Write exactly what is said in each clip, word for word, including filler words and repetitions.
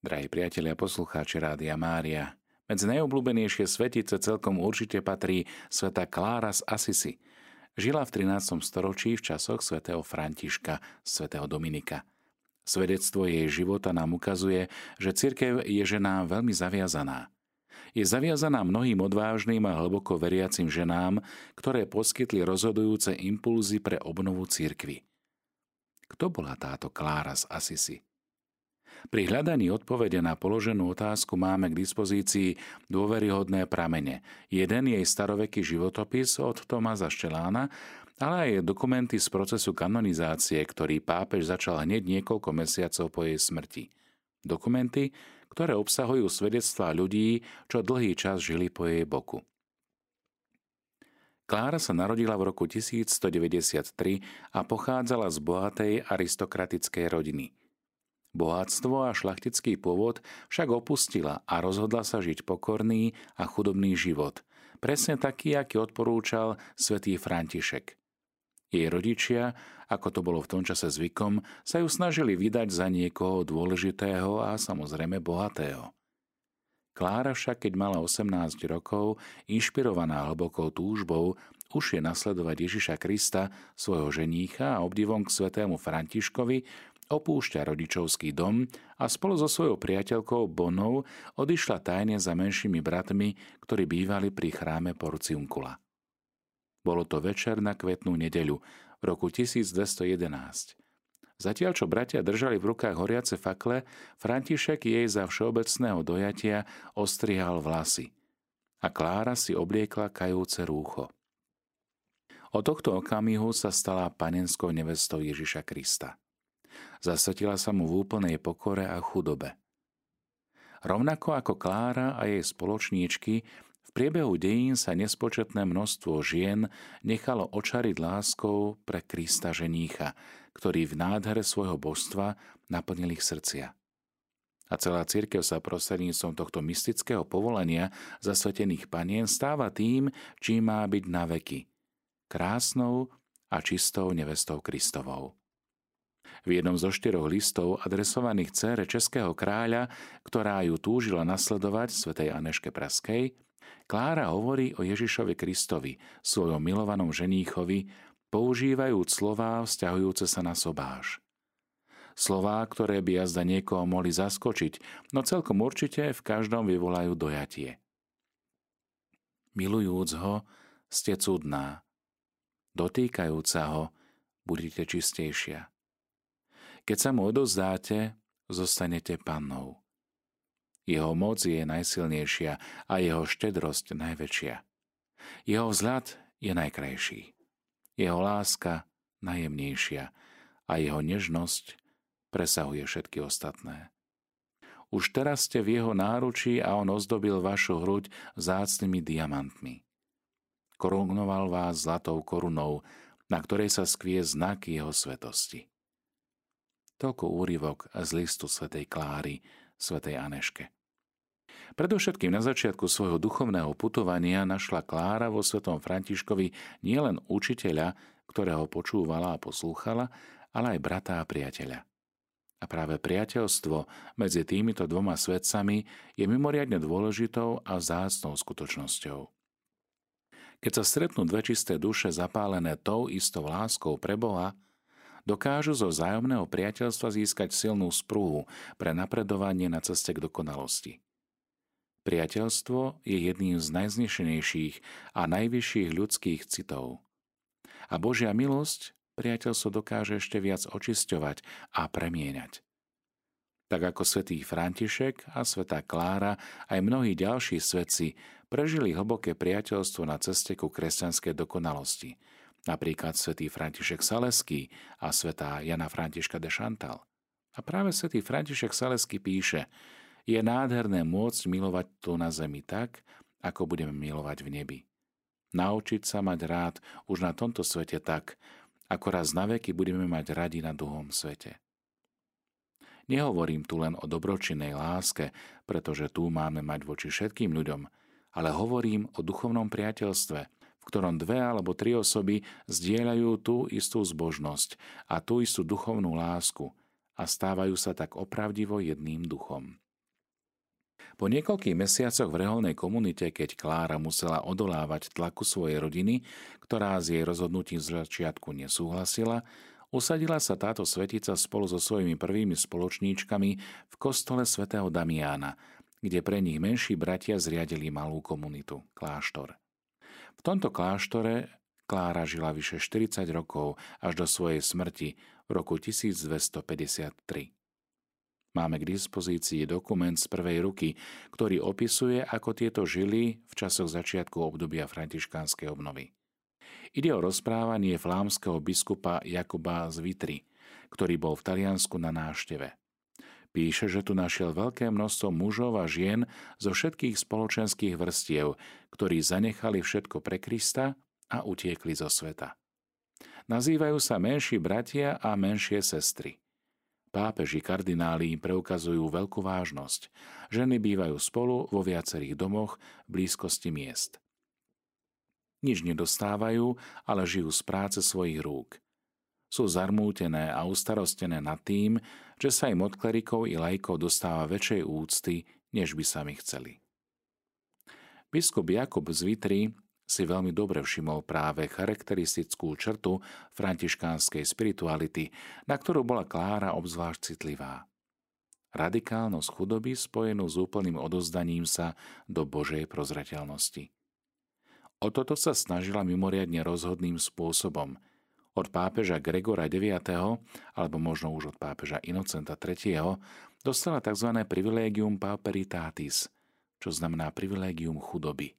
Drahí priatelia a poslucháči Rádia Mária, medzi najobľúbenejšie svetice celkom určite patrí svätá Klára z Asisi. Žila v trinásteho storočí v časoch svätého Františka, svätého Dominika. Svedectvo jej života nám ukazuje, že cirkev je ženám veľmi zaviazaná. Je zaviazaná mnohým odvážnym a hlboko veriacim ženám, ktoré poskytli rozhodujúce impulzy pre obnovu cirkvi. Kto bola táto Klára z Asisi? Pri hľadaní odpovede na položenú otázku máme k dispozícii dôveryhodné pramene. Jeden jej staroveký životopis od Tomáša Štelána, ale aj dokumenty z procesu kanonizácie, ktorý pápež začal hneď niekoľko mesiacov po jej smrti. Dokumenty, ktoré obsahujú svedectvá ľudí, čo dlhý čas žili po jej boku. Klára sa narodila v roku tisíc stodeväťdesiattri a pochádzala z bohatej aristokratickej rodiny. Bohatstvo a šlachtický pôvod však opustila a rozhodla sa žiť pokorný a chudobný život, presne taký, aký odporúčal svätý František. Jej rodičia, ako to bolo v tom čase zvykom, sa ju snažili vydať za niekoho dôležitého a samozrejme bohatého. Klára však, keď mala osemnásť rokov, inšpirovaná hlbokou túžbou, už je nasledovať Ježiša Krista, svojho ženícha, a obdivom k svätému Františkovi, opúšťa rodičovský dom a spolu so svojou priateľkou Bonou odišla tajne za menšími bratmi, ktorí bývali pri chráme Porciunkula. Bolo to večer na kvetnú nedeľu v roku tisíc dvestojedenásť. Zatiaľ, čo bratia držali v rukách horiace fakle, František jej za všeobecného dojatia ostrihal vlasy a Klára si obliekla kajúce rúcho. Od tohto okamihu sa stala panenskou nevestou Ježiša Krista. Zasvetila sa mu v úplnej pokore a chudobe. Rovnako ako Klára a jej spoločníčky, v priebehu dejín sa nespočetné množstvo žien nechalo očariť láskou pre Krista ženícha, ktorý v nádhere svojho božstva naplnil ich srdcia. A celá cirkev sa prostredníctvom tohto mystického povolania zasvetených panien stáva tým, čím má byť na veky – krásnou a čistou nevestou Kristovou. V jednom zo štyroch listov adresovaných dcére českého kráľa, ktorá ju túžila nasledovať, svätej Anežke Praskej, Klára hovorí o Ježišovi Kristovi, svojom milovanom ženíchovi, používajúc slová vzťahujúce sa na sobáš. Slová, ktoré by jazda niekoho mohli zaskočiť, no celkom určite v každom vyvolajú dojatie. Milujúc ho, ste cudná. Dotýkajúca ho, budete čistejšia. Keď sa mu odovzdáte, zostanete pannou. Jeho moc je najsilnejšia a jeho štedrosť najväčšia. Jeho vzhľad je najkrajší, jeho láska najjemnejšia a jeho nežnosť presahuje všetky ostatné. Už teraz ste v jeho náručí a on ozdobil vašu hruď vzácnymi diamantmi. Korunoval vás zlatou korunou, na ktorej sa skvie znak jeho svetosti. Toľko úryvok z listu svätej Kláry, svätej Anežke. Predovšetkým na začiatku svojho duchovného putovania našla Klára vo svätom Františkovi nielen učiteľa, ktorého počúvala a poslúchala, ale aj brata a priateľa. A práve priateľstvo medzi týmito dvoma svetcami je mimoriadne dôležitou a vzácnou skutočnosťou. Keď sa stretnú dve čisté duše zapálené tou istou láskou pre Boha, dokážu zo vzájomného priateľstva získať silnú spruhu pre napredovanie na ceste k dokonalosti. Priateľstvo je jedným z najznešenejších a najvyšších ľudských citov. A Božia milosť priateľstvo dokáže ešte viac očisťovať a premieňať. Tak ako svätý František a svätá Klára, aj mnohí ďalší svätci prežili hlboké priateľstvo na ceste ku kresťanskej dokonalosti, napríklad svätý František Saleský a svätá Jana Františka de Chantal. A práve svätý František Saleský píše: je nádherné môcť milovať tu na zemi tak, ako budeme milovať v nebi. Naučiť sa mať rád už na tomto svete tak, ako raz na veky budeme mať radi na druhom svete. Nehovorím tu len o dobročinnej láske, pretože tu máme mať voči všetkým ľuďom, ale hovorím o duchovnom priateľstve, v ktorom dve alebo tri osoby zdieľajú tú istú zbožnosť a tú istú duchovnú lásku a stávajú sa tak opravdivo jedným duchom. Po niekoľkých mesiacoch v reholnej komunite, keď Klára musela odolávať tlaku svojej rodiny, ktorá s jej rozhodnutím z začiatku nesúhlasila, usadila sa táto svetica spolu so svojimi prvými spoločníčkami v kostole svätého Damiána, kde pre nich menší bratia zriadili malú komunitu, kláštor. V tomto kláštore Klára žila vyše štyridsať rokov až do svojej smrti v roku tisícdvestopäťdesiattri. Máme k dispozícii dokument z prvej ruky, ktorý opisuje, ako tieto žili v časoch začiatku obdobia františkánskej obnovy. Ide o rozprávanie flámskeho biskupa Jakuba z Vitry, ktorý bol v Taliansku na návšteve. Píše, že tu našiel veľké množstvo mužov a žien zo všetkých spoločenských vrstiev, ktorí zanechali všetko pre Krista a utiekli zo sveta. Nazývajú sa menší bratia a menšie sestry. Pápeži kardináli im preukazujú veľkú vážnosť. Ženy bývajú spolu vo viacerých domoch v blízkosti miest. Nič nedostávajú, ale žijú z práce svojich rúk. Sú zarmútené a ustarostené nad tým, že sa im od klerikov i laikov dostáva väčšej úcty, než by sami chceli. Biskup Jakub z Vitry si veľmi dobre všimol práve charakteristickú črtu františkánskej spirituality, na ktorú bola Klára obzvlášť citlivá. Radikálnosť chudoby spojenú s úplným odozdaním sa do Božej prozreteľnosti. O toto sa snažila mimoriadne rozhodným spôsobom. Od pápeža Gregora deviateho alebo možno už od pápeža Inocenta tretieho dostala tzv. Privilegium pauperitatis, čo znamená privilegium chudoby.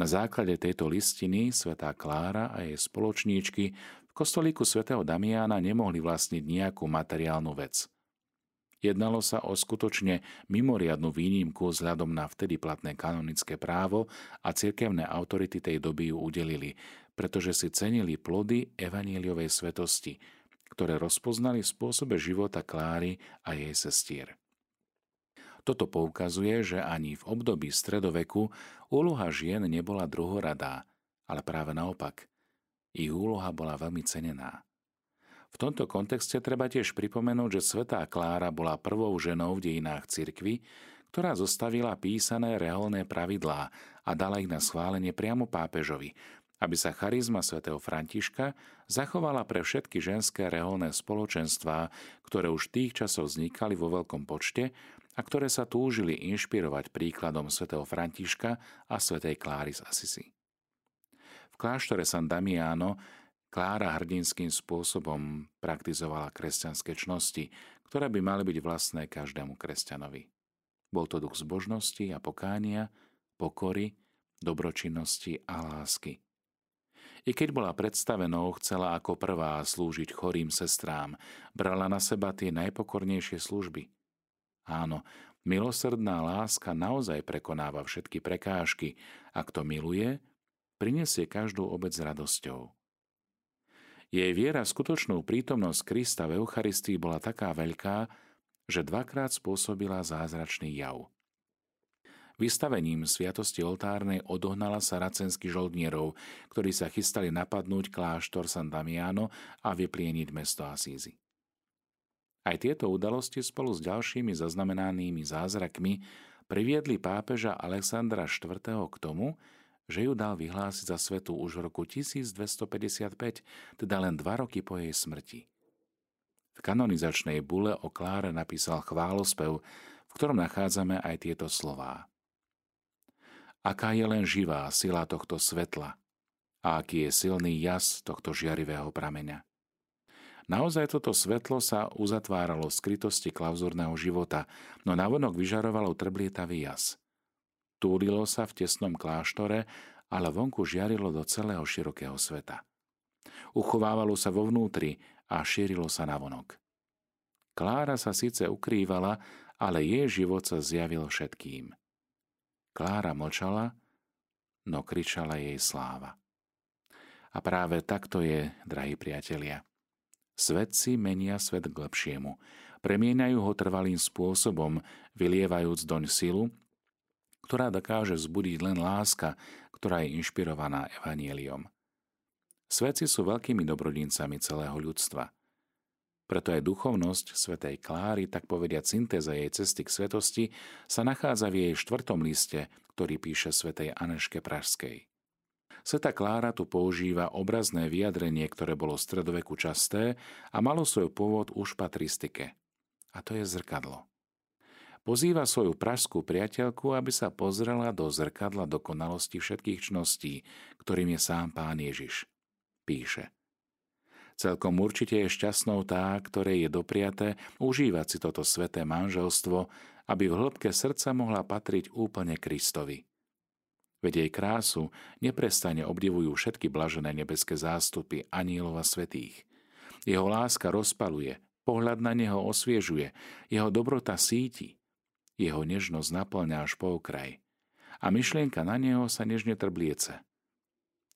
Na základe tejto listiny svätá Klára a jej spoločníčky v kostolíku svätého Damiána nemohli vlastniť nejakú materiálnu vec. Jednalo sa o skutočne mimoriadnu výnimku vzhľadom na vtedy platné kanonické právo a cirkevné autority tej doby ju udelili, pretože si cenili plody evaníliovej svetosti, ktoré rozpoznali v spôsobe života Kláry a jej sestier. Toto poukazuje, že ani v období stredoveku úloha žien nebola druhoradá, ale práve naopak. Ich úloha bola veľmi cenená. V tomto kontexte treba tiež pripomenúť, že svätá Klára bola prvou ženou v dejinách cirkvi, ktorá zostavila písané reholné pravidlá a dala ich na schválenie priamo pápežovi, aby sa charizma svätého Františka zachovala pre všetky ženské reholné spoločenstvá, ktoré už v tých časoch vznikali vo veľkom počte a ktoré sa túžili inšpirovať príkladom svätého Františka a svätej Kláry z Assisi. V kláštore San Damiano Klára hrdinským spôsobom praktizovala kresťanské čnosti, ktoré by mali byť vlastné každému kresťanovi. Bol to duch zbožnosti a pokánia, pokory, dobročinnosti a lásky. I keď bola predstavenou, chcela ako prvá slúžiť chorým sestrám, brala na seba tie najpokornejšie služby. Áno, milosrdná láska naozaj prekonáva všetky prekážky a kto miluje, prinesie každú obeť s radosťou. Jej viera v skutočnú prítomnosť Krista v Eucharistii bola taká veľká, že dvakrát spôsobila zázračný jav. Vystavením sviatosti oltárnej odohnala saracenských žoldnierov, ktorí sa chystali napadnúť kláštor San Damiano a vyplieniť mesto Assisi. Aj tieto udalosti spolu s ďalšími zaznamenanými zázrakmi priviedli pápeža Alexandra štvrtého k tomu, že ju dal vyhlásiť za svetu už v roku tisícdvestopäťdesiatpäť, teda len dva roky po jej smrti. V kanonizačnej bule o Kláre napísal chválospev, v ktorom nachádzame aj tieto slová. Aká je len živá sila tohto svetla a aký je silný jas tohto žiarivého prameňa. Naozaj toto svetlo sa uzatváralo v skrytosti klauzurného života, no navonok vyžarovalo trblietavý jas. Túlilo sa v tesnom kláštore, ale vonku žiarilo do celého širokého sveta. Uchovávalo sa vo vnútri a šírilo sa navonok. Klára sa síce ukrývala, ale jej život sa zjavil všetkým. Klára mlčala, no kričala jej sláva. A práve takto je, drahí priatelia. Svetci menia svet k lepšiemu. Premieňajú ho trvalým spôsobom, vylievajúc doň silu, ktorá dokáže vzbudiť len láska, ktorá je inšpirovaná evanjeliom. Svetci sú veľkými dobrodincami celého ľudstva. Preto aj duchovnosť svätej Kláry, tak povediať syntéza jej cesty k svetosti, sa nachádza v jej štvrtom liste, ktorý píše svätej Anežke Pražskej. Svätá Klára tu používa obrazné vyjadrenie, ktoré bolo v stredoveku časté a malo svoj pôvod už v patristike. A to je zrkadlo. Pozýva svoju pražskú priateľku, aby sa pozrela do zrkadla dokonalosti všetkých čností, ktorým je sám Pán Ježiš. Píše: celkom určite je šťastnou tá, ktorej je dopriaté užívať si toto sväté manželstvo, aby v hĺbke srdca mohla patriť úplne Kristovi. Veď jej krásu neprestane obdivujú všetky blažené nebeské zástupy anielov a svätých. Jeho láska rozpaluje, pohľad na neho osviežuje, jeho dobrota síti, jeho nežnosť naplňa až po okraj a myšlienka na neho sa nežne trbliece.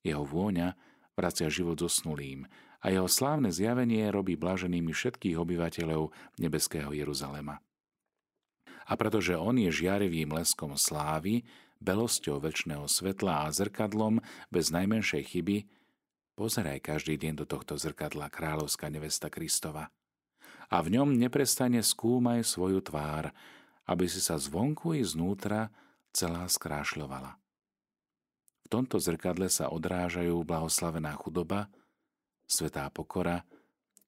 Jeho vôňa vracia život zosnulým a jeho slávne zjavenie robí blaženými všetkých obyvateľov nebeského Jeruzalema. A pretože on je žiarivým leskom slávy, belosťou večného svetla a zrkadlom bez najmenšej chyby, pozeraj každý deň do tohto zrkadla, kráľovská nevesta Kristova. A v ňom neprestane skúmaj svoju tvár, aby si sa zvonku i znútra celá skrášľovala. V tomto zrkadle sa odrážajú blahoslavená chudoba, svätá pokora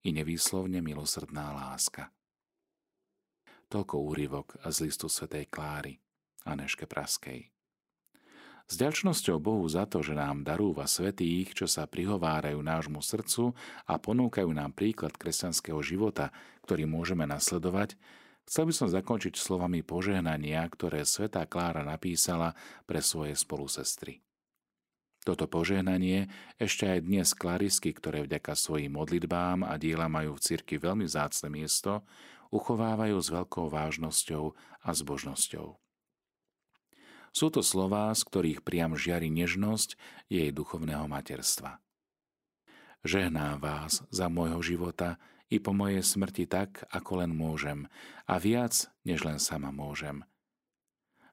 i nevýslovne milosrdná láska. Toľko úryvok z listu svätej Kláry Anežke Pražskej. S vďačnosťou Bohu za to, že nám darúva svätých, čo sa prihovárajú nášmu srdcu a ponúkajú nám príklad kresťanského života, ktorý môžeme nasledovať, chcel by som zakončiť slovami požehnania, ktoré svätá Klára napísala pre svoje spolusestry. Toto požehnanie ešte aj dnes klarisky, ktoré vďaka svojim modlitbám a diela majú v cirkvi veľmi vzácne miesto, uchovávajú s veľkou vážnosťou a zbožnosťou. Sú to slová, z ktorých priam žiari nežnosť jej duchovného materstva. Žehnám vás za môjho života i po mojej smrti tak, ako len môžem, a viac, než len sama môžem.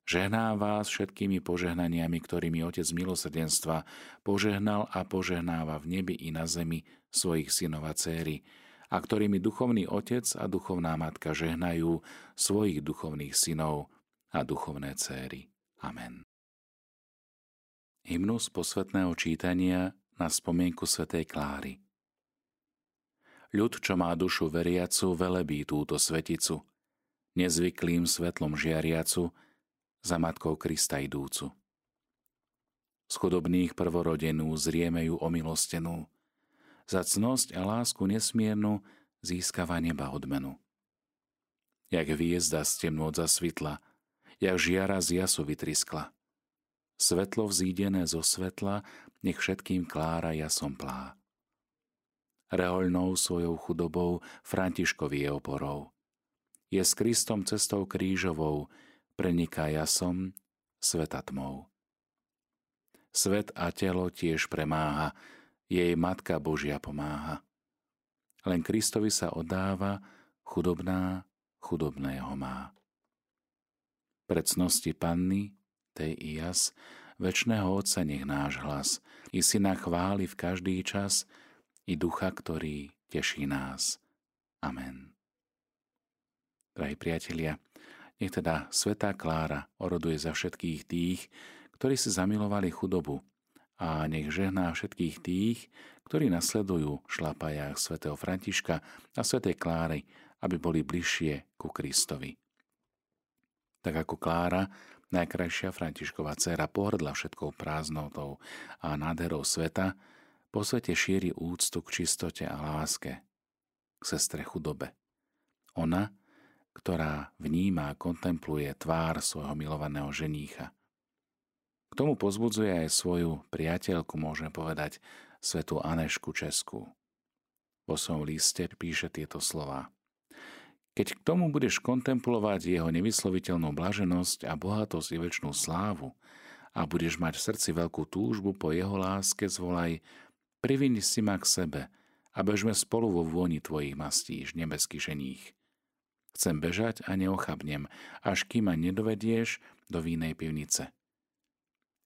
Žehnám vás všetkými požehnaniami, ktorými Otec milosrdenstva požehnal a požehnáva v nebi i na zemi svojich synov a céry, a ktorými duchovný Otec a duchovná Matka žehnajú svojich duchovných synov a duchovné céry. Amen. Hymnus posvetného čítania na spomienku svätej Kláry. Ľud, čo má dušu veriacu, velebí túto sveticu, nezvyklým svetlom žiariacu, za Matkou Krista idúcu. Z chudobných prvorodenú zrieme ju omilostenú, za cnosť a lásku nesmiernu získava neba odmenu. Jak hviezda z temnôt zasvitla, jak žiara z jasu vytriskla. Svetlo vzídené zo svetla, nech všetkým Klára jasom plá. Rehoľnou svojou chudobou Františkovi je oporou. Je s Kristom cestou krížovou, preniká jasom sveta tmou. Svet a telo tiež premáha, jej Matka Božia pomáha. Len Kristovi sa oddáva, chudobná chudobného má. Precnosti Panny, tej i jas, večného Otca nech náš hlas, i Syna chváli v každý čas, i Ducha, ktorý teší nás. Amen. Drahí priatelia, nech teda svätá Klára oroduje za všetkých tých, ktorí si zamilovali chudobu, a nech žehná všetkých tých, ktorí nasledujú šlapajách svätého Františka a svätej Kláry, aby boli bližšie ku Kristovi. Tak ako Klára, najkrajšia Františkova dcéra, pohrdla všetkou prázdnotou a nádherou sveta, po svete šíri úctu k čistote a láske, k sestre chudobe. Ona, ktorá vníma a kontempluje tvár svojho milovaného ženícha. K tomu pozbudzuje aj svoju priateľku, môžeme povedať, svätú Anežku Českú. Vo svojom liste píše tieto slová: keď k tomu budeš kontemplovať jeho nevysloviteľnú blaženosť a bohatosť i večnú slávu a budeš mať v srdci veľkú túžbu po jeho láske, zvolaj: priviň si ma k sebe a bežme spolu vo vôni tvojich mastíš, nebeský ženích. Chcem bežať a neochabnem, až kým ma nedovedieš do vínej pivnice.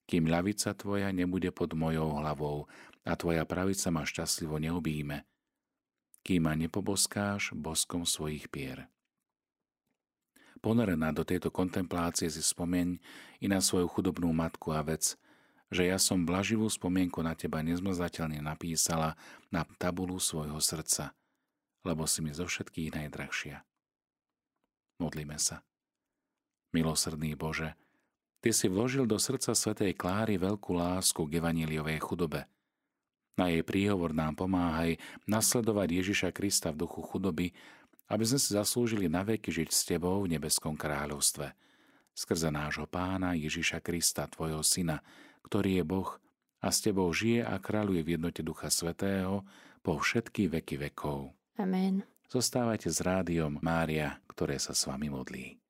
Kým ľavica tvoja nebude pod mojou hlavou a tvoja pravica ma šťastlivo neobíme. kým ma nepoboskáš boskom svojich pier. Ponorená do tejto kontemplácie si spomeň i na svoju chudobnú matku a vec, že ja som blaživú spomienku na teba nezmrzateľne napísala na tabulu svojho srdca, lebo si mi zo všetkých najdrahšia. Modlíme sa. Milosrdný Bože, Ty si vložil do srdca svätej Kláry veľkú lásku k evanjeliovej chudobe. Na jej príhovor nám pomáhaj nasledovať Ježiša Krista v duchu chudoby, aby sme si zaslúžili naveky žiť s Tebou v nebeskom kráľovstve. Skrze nášho Pána Ježiša Krista, Tvojho Syna, ktorý je Boh a s Tebou žije a kráľuje v jednote Ducha Svätého po všetky veky vekov. Amen. Zostávajte s rádiom Mária, ktoré sa s vami modlí.